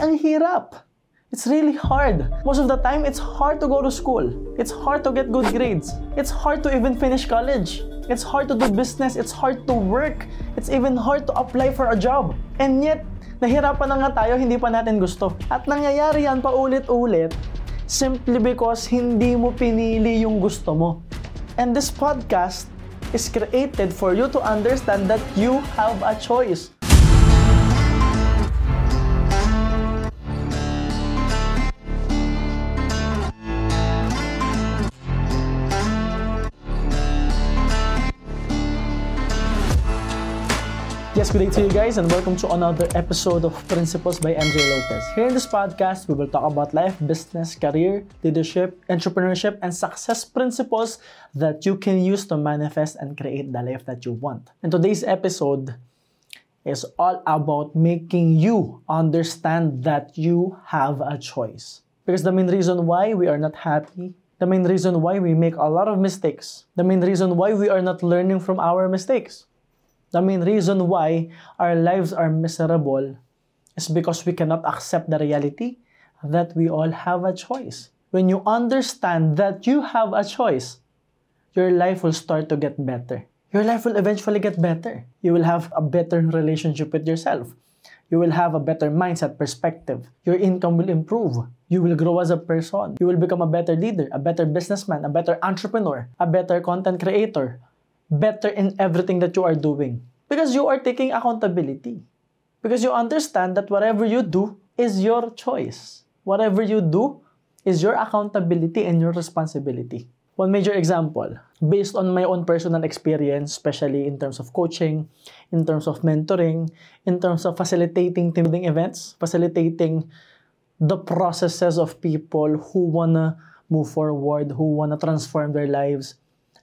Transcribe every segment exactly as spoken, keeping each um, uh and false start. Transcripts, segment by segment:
ang hirap. It's really hard. Most of the time, it's hard to go to school. It's hard to get good grades. It's hard to even finish college. It's hard to do business. It's hard to work. It's even hard to apply for a job. And yet, nahirapan na nga tayo, hindi pa natin gusto. At nangyayari yan paulit-ulit simply because hindi mo pinili yung gusto mo. And this podcast is created for you to understand that you have a choice. Yes, good day to you guys and welcome to another episode of Principles by M J Lopez. Here in this podcast, we will talk about life, business, career, leadership, entrepreneurship, and success principles that you can use to manifest and create the life that you want. And today's episode is all about making you understand that you have a choice. Because the main reason why we are not happy, the main reason why we make a lot of mistakes, the main reason why we are not learning from our mistakes, the main reason why our lives are miserable is because we cannot accept the reality that we all have a choice. When you understand that you have a choice, your life will start to get better. Your life will eventually get better. You will have a better relationship with yourself. You will have a better mindset perspective. Your income will improve. You will grow as a person. You will become a better leader, a better businessman, a better entrepreneur, a better content creator. Better in everything that you are doing. Because you are taking accountability. Because you understand that whatever you do is your choice. Whatever you do is your accountability and your responsibility. One major example, based on my own personal experience, especially in terms of coaching, in terms of mentoring, in terms of facilitating team building events, facilitating the processes of people who wanna move forward, who wanna transform their lives,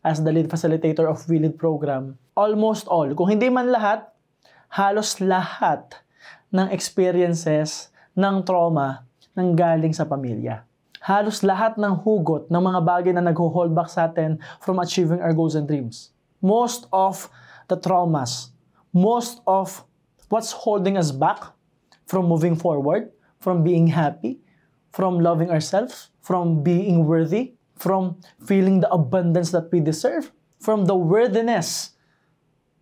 as the lead facilitator of WeLead program, almost all, kung hindi man lahat, halos lahat ng experiences, ng trauma, ng galing sa pamilya. Halos lahat ng hugot ng mga bagay na nag-hold back sa atin from achieving our goals and dreams. Most of the traumas, most of what's holding us back from moving forward, from being happy, from loving ourselves, from being worthy, from feeling the abundance that we deserve, from the worthiness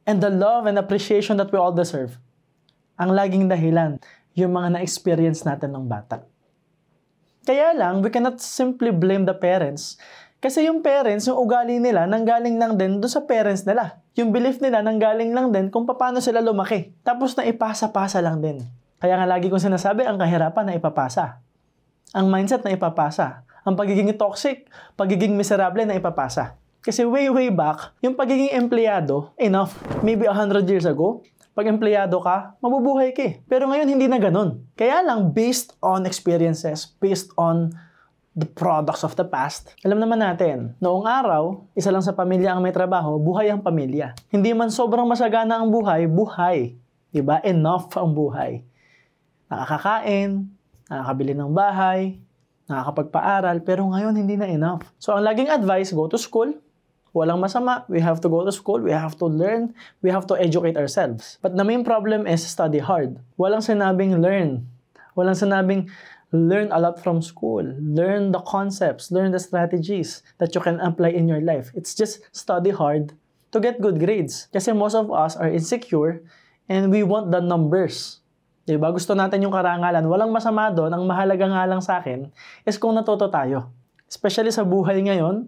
and the love and appreciation that we all deserve. Ang laging dahilan, yung mga na-experience natin ng bata. Kaya lang, we cannot simply blame the parents kasi yung parents, yung ugali nila, nanggaling lang din doon sa parents nila. Yung belief nila, nanggaling lang din kung paano sila lumaki. Tapos na ipasa-pasa lang din. Kaya nga lagi kong sinasabi, ang kahirapan na ipapasa. Ang mindset na ipapasa. Ang pagiging toxic, pagiging miserable na ipapasa. Kasi way, way back, yung pagiging empleyado, enough, maybe one hundred years ago, pag empleyado ka, mabubuhay ka eh. Pero ngayon, hindi na ganun. Kaya lang, based on experiences, based on the products of the past, alam naman natin, noong araw, isa lang sa pamilya ang may trabaho, buhay ang pamilya. Hindi man sobrang masagana ang buhay, buhay. Diba? Enough ang buhay. Nakakakain, nakakabili ng bahay, nakakapagpaaral, pero ngayon hindi na enough. So, ang laging advice, go to school. Walang masama. We have to go to school. We have to learn. We have to educate ourselves. But the main problem is study hard. Walang sinabing learn. Walang sinabing learn a lot from school. Learn the concepts. Learn the strategies that you can apply in your life. It's just study hard to get good grades. Kasi most of us are insecure and we want the numbers. Diba? Gusto natin yung karangalan. Walang masama doon. Ang mahalaga nga lang sa akin is kung natuto tayo. Especially sa buhay ngayon,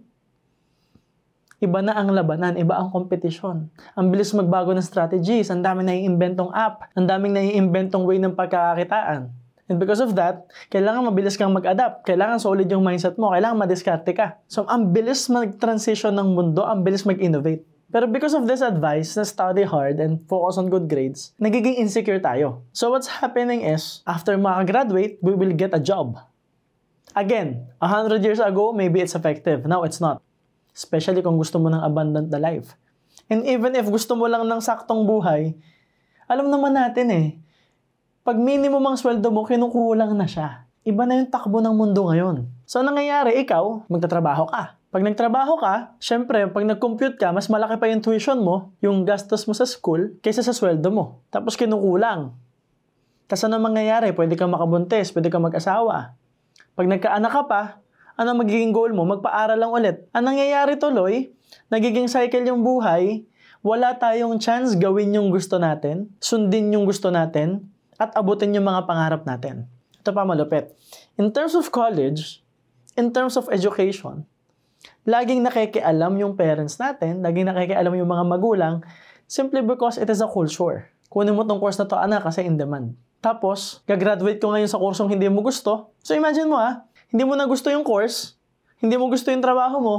iba na ang labanan, iba ang kompetisyon. Ang bilis magbago ng strategies, ang daming naiimbentong app, ang daming naiimbentong way ng pagkakakitaan. And because of that, kailangan mabilis kang mag-adapt, kailangan solid yung mindset mo, kailangan madiskarte ka. So, ang bilis mag-transition ng mundo, ang bilis mag-innovate. Pero because of this advice na study hard and focus on good grades, nagiging insecure tayo. So what's happening is, after makagraduate, we will get a job. Again, one hundred years ago, maybe it's effective. Now it's not. Especially kung gusto mo ng abundant na life. And even if gusto mo lang ng saktong buhay, alam naman natin eh, pag minimum ang sweldo mo, kinukulang na siya. Iba na yung takbo ng mundo ngayon. So nangyayari, ikaw, magtatrabaho ka. Pag nagtrabaho ka, syempre, pag nag-compute ka, mas malaki pa yung tuition mo, yung gastos mo sa school, kaysa sa sweldo mo. Tapos kinukulang. Tapos ano mangyayari? Pwede kang makabuntis, pwede kang mag-asawa. Pag nagkaanak ka pa, ano magiging goal mo? Magpaaral lang ulit. Ang nangyayari tuloy, nagiging cycle yung buhay, wala tayong chance gawin yung gusto natin, sundin yung gusto natin, at abutin yung mga pangarap natin. Ito pa malupit. In terms of college, in terms of education, laging nakikialam yung parents natin, laging nakikialam yung mga magulang, simply because it is a culture. Kunin mo tong course na to, anak, kasi in demand. Tapos, gagraduate ko ngayon sa kursong hindi mo gusto. So imagine mo ha, hindi mo na gusto yung course, hindi mo gusto yung trabaho mo,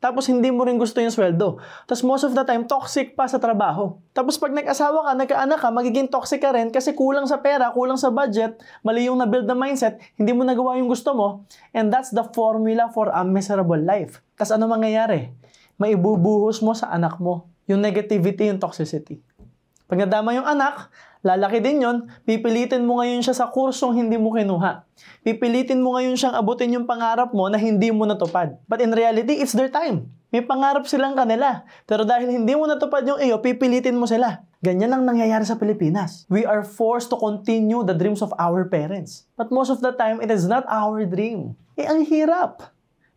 tapos hindi mo rin gusto yung sweldo. Tapos most of the time, toxic pa sa trabaho. Tapos pag nag-asawa ka, nagkaanak ka, magiging toxic ka rin kasi kulang sa pera, kulang sa budget, mali yung na-build na mindset, hindi mo nagawa yung gusto mo, and that's the formula for a miserable life. Tapos ano mangyayari? Maibubuhos mo sa anak mo yung negativity, yung toxicity. Pag nadama yung anak, lalaki din yon, pipilitin mo ngayon siya sa kursong hindi mo kinuha. Pipilitin mo ngayon siyang abutin yung pangarap mo na hindi mo natupad. But in reality, it's their time. May pangarap silang kanila. Pero dahil hindi mo natupad yung iyo, pipilitin mo sila. Ganyan ang nangyayari sa Pilipinas. We are forced to continue the dreams of our parents. But most of the time, it is not our dream. Eh, ang hirap.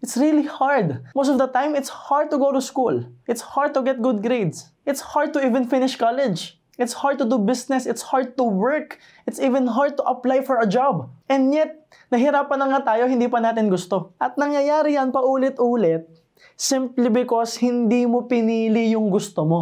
It's really hard. Most of the time, it's hard to go to school. It's hard to get good grades. It's hard to even finish college. It's hard to do business. It's hard to work. It's even hard to apply for a job. And yet, nahirapan na nga tayo, hindi pa natin gusto. At nangyayari yan paulit-ulit simply because hindi mo pinili yung gusto mo.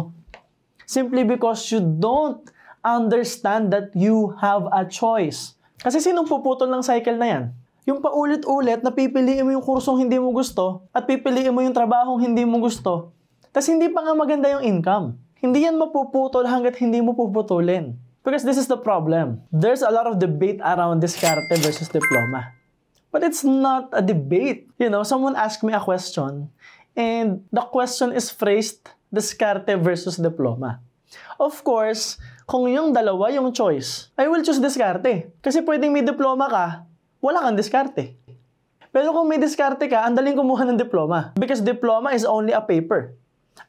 Simply because you don't understand that you have a choice. Kasi sinong puputol ng cycle na yan? Yung paulit-ulit na pipiliin mo yung kursong hindi mo gusto at pipiliin mo yung trabahong hindi mo gusto, tas hindi pa nga maganda yung income. Hindi yan mapuputol hanggat hindi mo puputulin. Because this is the problem. There's a lot of debate around diskarte versus diploma. But it's not a debate. You know, someone asked me a question and the question is phrased, diskarte versus diploma. Of course, kung yung dalawa yung choice, I will choose diskarte. Kasi pwedeng may diploma ka, wala kang diskarte. Pero kung may diskarte ka, ang daling kumuha ng diploma. Because diploma is only a paper.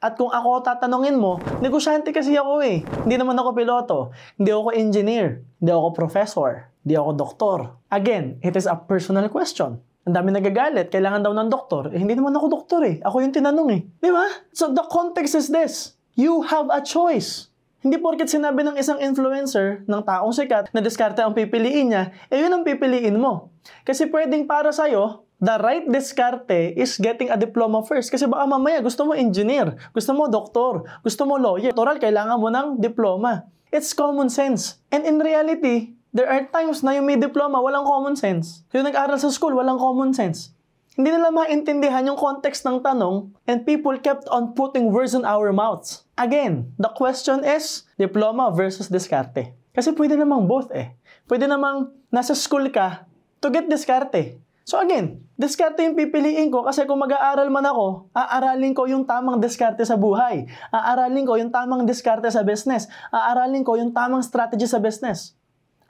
At kung ako tatanungin mo, negosyante kasi ako eh. Hindi naman ako piloto, hindi ako engineer, hindi ako professor, hindi ako doktor. Again, it is a personal question. Ang dami nagagalit, kailangan daw ng doktor. Eh, hindi naman ako doktor eh. Ako yung tinanong eh. Di ba? So the context is this. You have a choice. Hindi porket sinabi ng isang influencer, ng taong sikat, na diskarte ang pipiliin niya, eh yun ang pipiliin mo. Kasi pwedeng para sa'yo, the right diskarte is getting a diploma first. Kasi baka mamaya gusto mo engineer, gusto mo doktor, gusto mo lawyer. Total, kailangan mo ng diploma. It's common sense. And in reality, there are times na yung may diploma, walang common sense. Yung nag-aral sa school, walang common sense. Hindi nila maintindihan yung context ng tanong and people kept on putting words in our mouths. Again, the question is diploma versus diskarte. Kasi pwede namang both eh. Pwede namang nasa school ka to get diskarte. So again, diskarte yung pipiliin ko kasi kung mag-aaral man ako, aaralin ko yung tamang diskarte sa buhay. Aaralin ko yung tamang diskarte sa business. Aaralin ko yung tamang strategy sa business.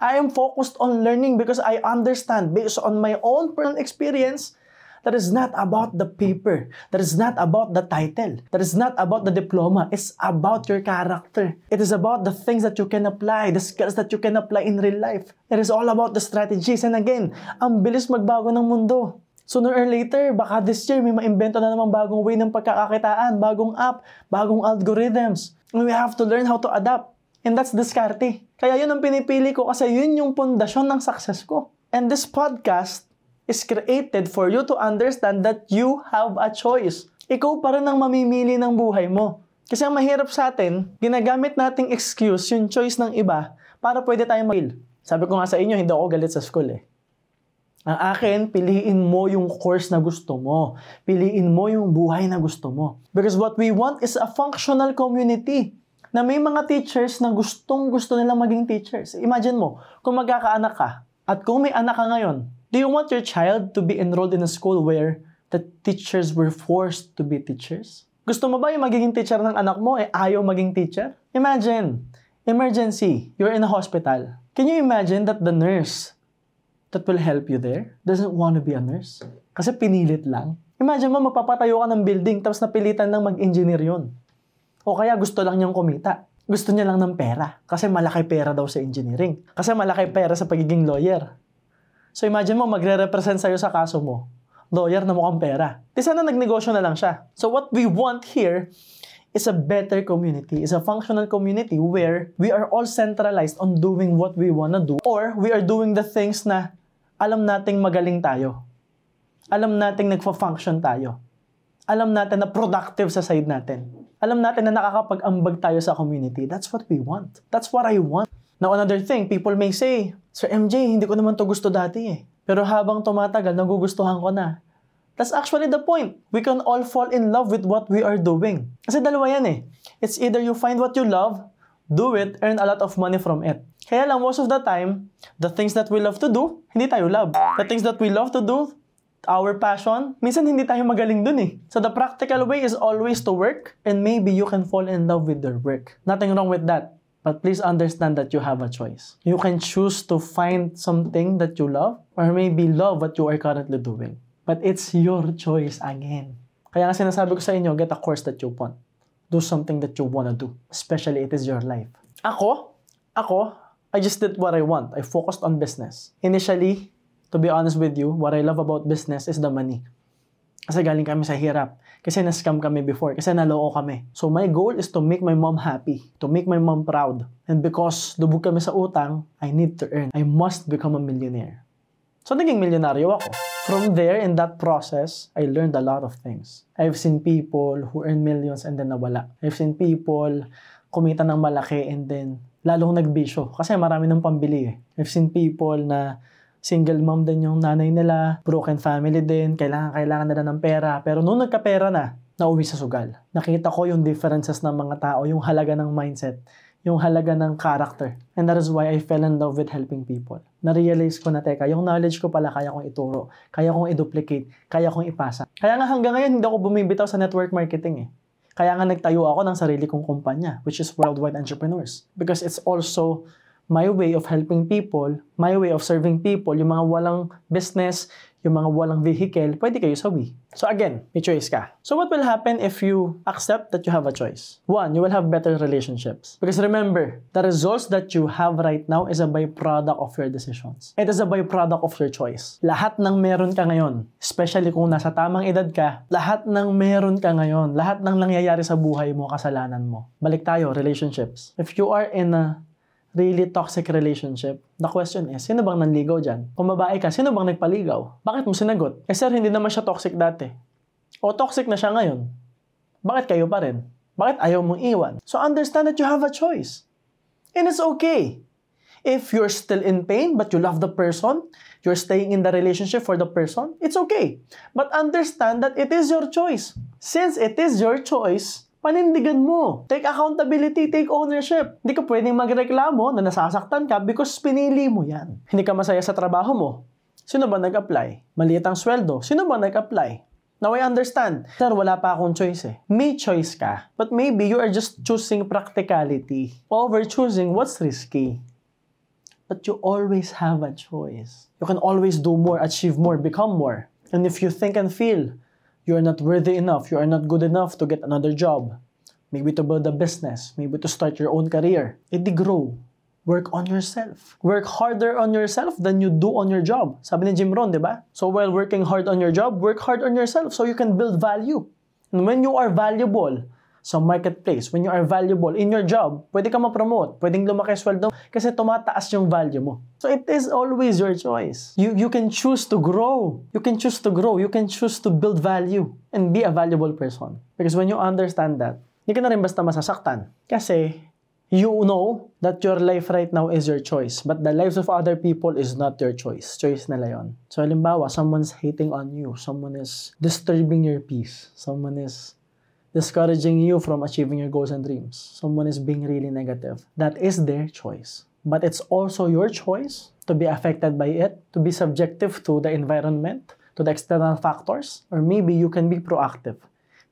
I am focused on learning because I understand based on my own personal experience that is not about the paper. That is not about the title. That is not about the diploma. It's about your character. It is about the things that you can apply, the skills that you can apply in real life. It is all about the strategies. And again, ang bilis magbago ng mundo. Sooner or later, baka this year may maimbento na namang bagong way ng pagkakakitaan, bagong app, bagong algorithms. And we have to learn how to adapt. And that's diskarte. Kaya yun ang pinipili ko kasi yun yung pundasyon ng success ko. And this podcast is created for you to understand that you have a choice. Ikaw pa rin ang mamimili ng buhay mo. Kasi ang mahirap sa atin, ginagamit nating excuse yung choice ng iba para pwede tayong mag-il. Sabi ko nga sa inyo, hindi ako galit sa school eh. Ang akin, piliin mo yung course na gusto mo. Piliin mo yung buhay na gusto mo. Because what we want is a functional community na may mga teachers na gustong gusto nilang maging teachers. Imagine mo, kung magkakaanak ka at kung may anak ka ngayon, do you want your child to be enrolled in a school where the teachers were forced to be teachers? Gusto mo ba yung magiging teacher ng anak mo eh ayaw maging teacher? Imagine, emergency, you're in a hospital. Can you imagine that the nurse that will help you there doesn't want to be a nurse? Kasi pinilit lang. Imagine mo, magpapatayo ka ng building tapos napilitan lang mag-engineer yun. O kaya gusto lang niyang kumita. gusto niya lang ng pera. Kasi malaki pera daw sa engineering. Kasi malaki pera sa pagiging lawyer. So imagine mo, magre-represent sa'yo sa kaso mo. Lawyer na mukhang pera. Di sana nagnegosyo na lang siya. So what we want here is a better community. Is a functional community where we are all centralized on doing what we wanna do. Or we are doing the things na alam nating magaling tayo. Alam nating nagfa-function tayo. Alam natin na productive sa side natin. Alam natin na nakakapag-ambag tayo sa community. That's what we want. That's what I want. Now, another thing, people may say, Sir M J, hindi ko naman to gusto dati eh. Pero habang tumatagal, nagugustuhan ko na. That's actually the point. We can all fall in love with what we are doing. Kasi dalawa yan eh. It's either you find what you love, do it, earn a lot of money from it. Kaya lang, most of the time, the things that we love to do, hindi tayo love. The things that we love to do, our passion, minsan hindi tayo magaling dun eh. So the practical way is always to work, and maybe you can fall in love with your work. Nothing wrong with that. But please understand that you have a choice. You can choose to find something that you love, or maybe love what you are currently doing. But it's your choice again. Kaya nga sinasabi ko sa inyo, get a course that you want. Do something that you wanna do. Especially it is your life. Ako, ako, I just did what I want. I focused on business. Initially, to be honest with you, what I love about business is the money. Kasi galing kami sa hirap. Kasi na-scam kami before. Kasi naloko kami. So my goal is to make my mom happy. To make my mom proud. And because lubog kami sa utang, I need to earn. I must become a millionaire. So naging milyonaryo ako. From there, in that process, I learned a lot of things. I've seen people who earn millions and then nawala. I've seen people kumita ng malaki and then lalong nagbisyo. Kasi marami ng pambili eh. I've seen people na single mom din yung nanay nila, broken family din, kailangan-kailangan nila ng pera. Pero noong nagkapera na, nauwi sa sugal. Nakita ko yung differences ng mga tao, yung halaga ng mindset, yung halaga ng character. And that is why I fell in love with helping people. Na-realize ko na, teka, yung knowledge ko pala kaya kong ituro, kaya kong i-duplicate, kaya kong ipasa. Kaya nga hanggang ngayon, hindi ako bumibitaw sa network marketing eh. Kaya nga nagtayo ako ng sarili kong kumpanya, which is Worldwide Entrepreneurs. Because it's also my way of helping people, my way of serving people, yung mga walang business, yung mga walang vehicle, pwede kayo sa We. So again, may choice ka. So what will happen if you accept that you have a choice? One, you will have better relationships. Because remember, the results that you have right now is a byproduct of your decisions. It is a byproduct of your choice. Lahat ng meron ka ngayon, especially kung nasa tamang edad ka, lahat ng meron ka ngayon, lahat ng nangyayari sa buhay mo, kasalanan mo. Balik tayo, relationships. If you are in a really toxic relationship, the question is, sino bang nanligaw dyan? Kung babae ka, sino bang nagpaligaw? Bakit mo sinagot? Eh sir, hindi naman siya toxic dati. O toxic na siya ngayon. Bakit kayo pa rin? Bakit ayaw mong iwan? So understand that you have a choice. And it's okay. If you're still in pain but you love the person, you're staying in the relationship for the person, it's okay. But understand that it is your choice. Since it is your choice, panindigan mo. Take accountability, take ownership. Hindi ka pwedeng magreklamo na nasasaktan ka because pinili mo yan. Hindi ka masaya sa trabaho mo. Sino ba nag-apply? Maliit ang sweldo. Sino ba nag-apply? Now I understand. Sir, wala pa akong choice eh. May choice ka. But maybe you are just choosing practicality over choosing what's risky. But you always have a choice. You can always do more, achieve more, become more. And if you think and feel you are not worthy enough, you are not good enough to get another job, maybe to build a business, maybe to start your own career, edi grow. Work on yourself. Work harder on yourself than you do on your job. Sabi ni Jim Rohn, di ba? So while working hard on your job, work hard on yourself so you can build value. And when you are valuable sa marketplace, when you are valuable in your job, pwede ka ma-promote, pwedeng lumaki sweldo kasi tumataas yung value mo. So it is always your choice. You you can choose to grow. You can choose to grow. You can choose to build value and be a valuable person. Because when you understand that, hindi ka na rin basta masasaktan. Kasi you know that your life right now is your choice. But the lives of other people is not your choice. Choice nila yon. So halimbawa, someone's hating on you. Someone is disturbing your peace. Someone is discouraging you from achieving your goals and dreams. Someone is being really negative. That is their choice. But it's also your choice to be affected by it, to be subjective to the environment, to the external factors, or maybe you can be proactive.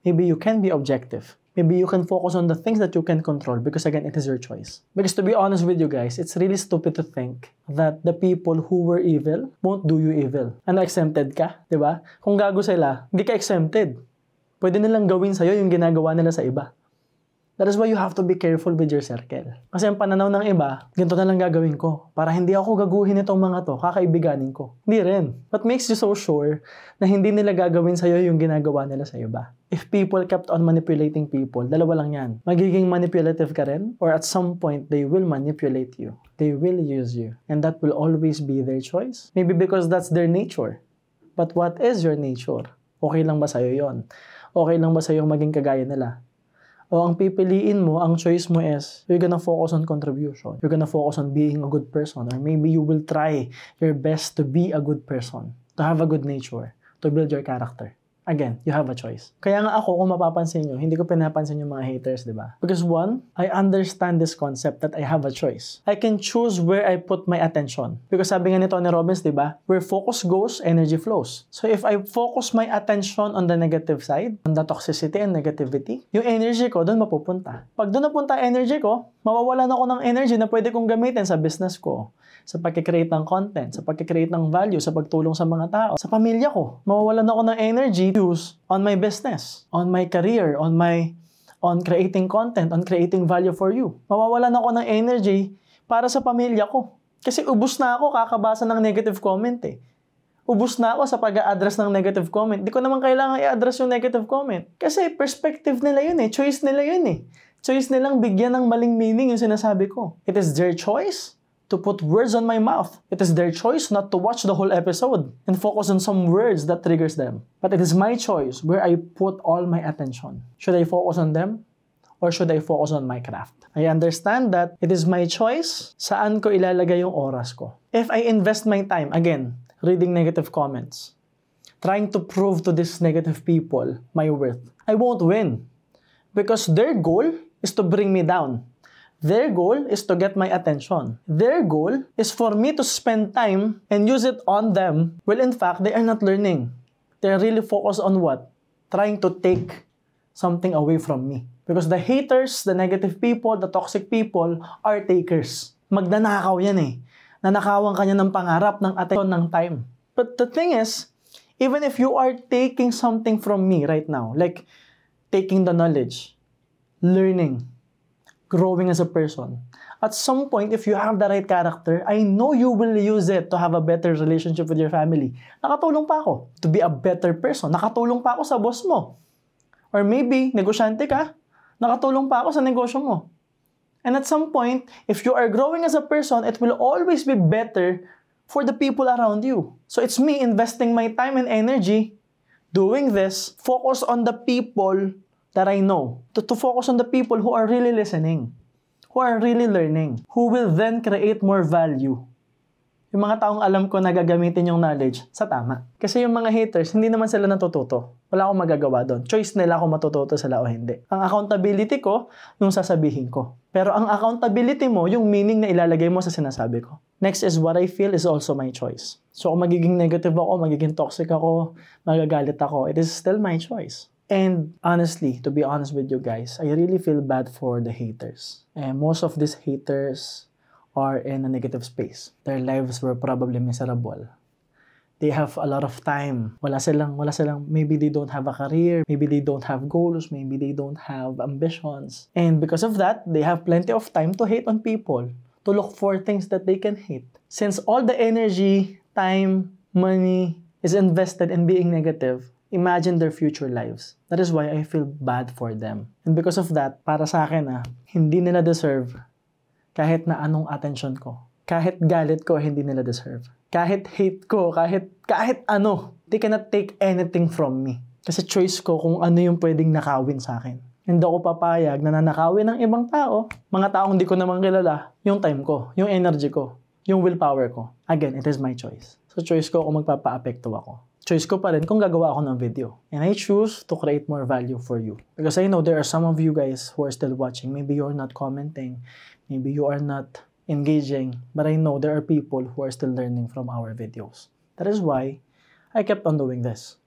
Maybe you can be objective. Maybe you can focus on the things that you can control because again, it is your choice. Because to be honest with you guys, it's really stupid to think that the people who were evil won't do you evil. Ano, exempted ka? Diba? Kung gago sila, hindi ka exempted. Pwede nilang gawin sa'yo yung ginagawa nila sa iba. That is why you have to be careful with your circle. Kasi ang pananaw ng iba, ganito na lang gagawin ko. Para hindi ako gaguhin itong mga to, kakaibiganin ko. Hindi rin. What makes you so sure na hindi nila gagawin sa'yo yung ginagawa nila sa iba? If people kept on manipulating people, dalawa lang yan. Magiging manipulative ka rin, or at some point, they will manipulate you. They will use you. And that will always be their choice. Maybe because that's their nature. But what is your nature? Okay lang ba sa'yo yun? Okay lang ba sa'yo maging kagaya nila? O ang pipiliin mo, ang choice mo is, you're gonna focus on contribution. You're gonna focus on being a good person. Or maybe you will try your best to be a good person. To have a good nature. To build your character. Again, you have a choice. Kaya nga ako, kung mapapansin nyo, hindi ko pinapansin yung mga haters, di ba? Because one, I understand this concept that I have a choice. I can choose where I put my attention. Because sabi nga ni Tony Robbins, di ba? Where focus goes, energy flows. So if I focus my attention on the negative side, on the toxicity and negativity, yung energy ko doon mapupunta. Pag doon napunta energy ko, mawawalan ako ng energy na pwede kong gamitin sa business ko, sa pagkikreate ng content, sa pagkikreate ng value, sa pagtulong sa mga tao, sa pamilya ko. Mawawalan ako ng energy use on my business, on my career, on my on creating content, on creating value for you. Mawawalan ako ng energy para sa pamilya ko. Kasi ubos na ako kakabasa ng negative comment eh. Ubos na ako sa pag-a-address ng negative comment. Di ko naman kailangan i-address yung negative comment. Kasi perspective nila yun eh. Choice nila yun eh. Choice nilang bigyan ng maling meaning yung sinasabi ko. It is their choice to put words on my mouth. It is their choice not to watch the whole episode and focus on some words that triggers them. But it is my choice where I put all my attention. Should I focus on them? Or should I focus on my craft? I understand that it is my choice saan ko ilalagay yung oras ko. If I invest my time, again, reading negative comments, trying to prove to these negative people my worth, I won't win. Because their goal is to bring me down. Their goal is to get my attention. Their goal is for me to spend time and use it on them. Well, in fact, they are not learning. They are really focused on what? Trying to take something away from me. Because the haters, the negative people, the toxic people are takers. Magnanakaw yan eh. Nanakawan ka niya ng pangarap, ng attention, ng time. But the thing is, even if you are taking something from me right now, like taking the knowledge, learning, growing as a person. At some point, if you have the right character, I know you will use it to have a better relationship with your family. Nakatulong pa ako to be a better person. Nakatulong pa ako sa boss mo. Or maybe, negosyante ka. Nakatulong pa ako sa negosyo mo. And at some point, if you are growing as a person, it will always be better for the people around you. So it's me investing my time and energy doing this, focus on the people that I know, to, to focus on the people who are really listening, who are really learning, who will then create more value. Yung mga taong alam ko na gagamitin yung knowledge sa tama. Kasi yung mga haters, hindi naman sila natututo. Wala akong magagawa doon. Choice nila kung matututo sila o hindi. Ang accountability ko, yung sasabihin ko. Pero ang accountability mo, yung meaning na ilalagay mo sa sinasabi ko. Next is what I feel is also my choice. So kung magiging negative ako, magiging toxic ako, magagalit ako, it is still my choice. And honestly, to be honest with you guys, I really feel bad for the haters. And most of these haters are in a negative space. Their lives were probably miserable. They have a lot of time. Wala silang, wala silang, maybe they don't have a career, maybe they don't have goals, maybe they don't have ambitions. And because of that, they have plenty of time to hate on people, to look for things that they can hate. Since all the energy, time, money is invested in being negative, imagine their future lives. That is why I feel bad for them. And because of that, para sa akin, ah, hindi nila deserve kahit na anong attention ko. Kahit galit ko, hindi nila deserve. Kahit hate ko, kahit, kahit ano, they cannot take anything from me. Kasi choice ko kung ano yung pwedeng nakawin sa akin. Hindi ako papayag na nanakawin ng ibang tao, mga taong hindi ko naman kilala, yung time ko, yung energy ko, yung willpower ko. Again, it is my choice. So choice ko kung magpapa-apekto ako. Choice ko pa rin kung gagawa ako ng video. And I choose to create more value for you. Because I know there are some of you guys who are still watching. Maybe you're not commenting. Maybe you are not engaging. But I know there are people who are still learning from our videos. That is why I kept on doing this.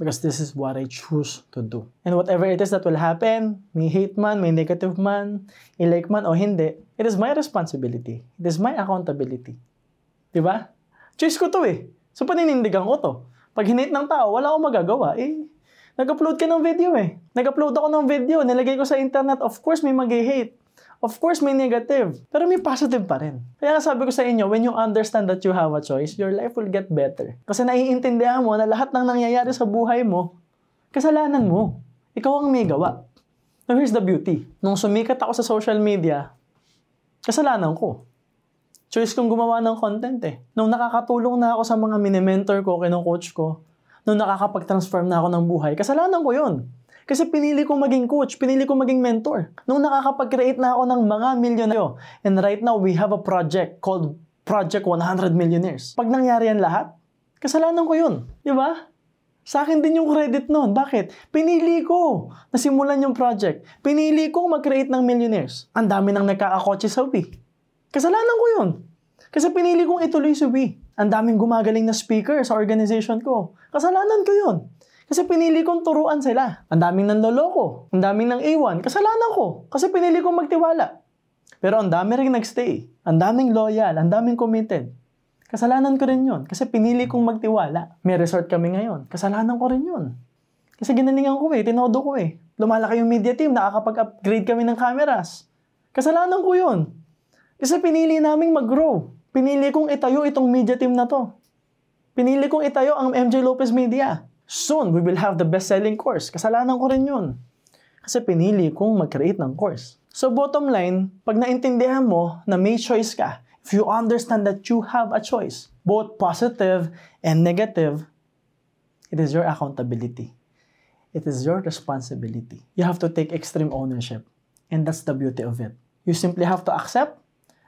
Because this is what I choose to do. And whatever it is that will happen, may hate man, may negative man, ilike man o hindi, it is my responsibility. It is my accountability. Diba? Choice ko to eh. So, paninindigan ko to. Pag hinate ng tao, wala akong magagawa. Eh, Nag-upload ka ng video eh. Nag-upload ako ng video, nilagay ko sa internet, of course may mag-hate. Of course, may negative. Pero may positive pa rin. Kaya sabi ko sa inyo, when you understand that you have a choice, your life will get better. Kasi naiintindihan mo na lahat ng nangyayari sa buhay mo, kasalanan mo. Ikaw ang may gawa. Now, here's the beauty. Nung sumikat ako sa social media, kasalanan ko. Choice kong gumawa ng content eh. Nung nakakatulong na ako sa mga mini-mentor ko, kino-coach ko, nung nakakapag-transform na ako ng buhay, kasalanan ko yun. Kasi pinili ko maging coach, pinili ko maging mentor. Nung nakakapag-create na ako ng mga milyonaryo. And right now, we have a project called Project one hundred Millionaires. Pag nangyari yan lahat, kasalanan ko yun. Diba? Sa akin din yung credit nun. Bakit? Pinili ko na simulan yung project. Pinili ko mag-create ng millionaires. Ang dami nang nagkakakotse sa Wee. Kasalanan ko yun. Kasi pinili kong ituloy si Wee. Ang daming gumagaling na speaker sa organization ko. Kasalanan ko yun. Kasi pinili kong turuan sila. Ang daming nanloloko. Ang daming nang iwan. Kasalanan ko. Kasi pinili kong magtiwala. Pero ang dami rin nagstay. Ang daming loyal. Ang daming committed. Kasalanan ko rin yun. Kasi pinili kong magtiwala. May resort kami ngayon. Kasalanan ko rin yun. Kasi ginalingan ko eh. Tinodo ko eh. Lumalaki yung media team. Nakakapag-upgrade kami ng cameras. Kasalanan ko yun. Kasi pinili naming mag-grow. Pinili kong itayo itong media team na to. Pinili kong itayo ang M J Lopez Media. Soon, we will have the best-selling course. Kasalanan ko rin yun. Kasi pinili kong mag-create ng course. So bottom line, pag naintindihan mo na may choice ka, if you understand that you have a choice, both positive and negative, it is your accountability. It is your responsibility. You have to take extreme ownership. And that's the beauty of it. You simply have to accept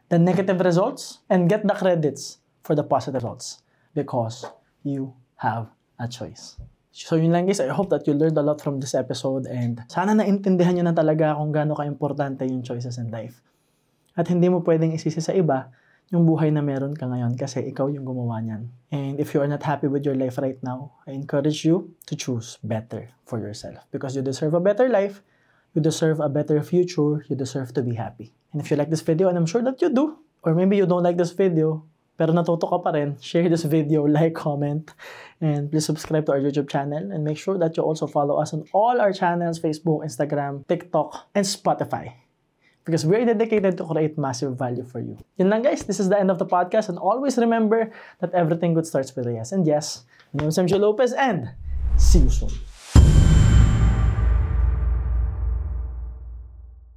the negative results and get the credits for the positive results because you have a choice. So yun lang guys, I hope that you learned a lot from this episode and sana naintindihan nyo na talaga kung gaano ka-importante yung choices in life. At hindi mo pwedeng isisi sa iba yung buhay na meron ka ngayon kasi ikaw yung gumawa niyan. And if you are not happy with your life right now, I encourage you to choose better for yourself because you deserve a better life, you deserve a better future, you deserve to be happy. And if you like this video, and I'm sure that you do, or maybe you don't like this video, pero natuto ka pa rin, share this video, like, comment, and please subscribe to our YouTube channel and make sure that you also follow us on all our channels, Facebook, Instagram, TikTok, and Spotify because we are dedicated to create massive value for you. Yun lang guys, this is the end of the podcast and always remember that everything good starts with a yes. And yes, my name is M J Lopez and see you soon.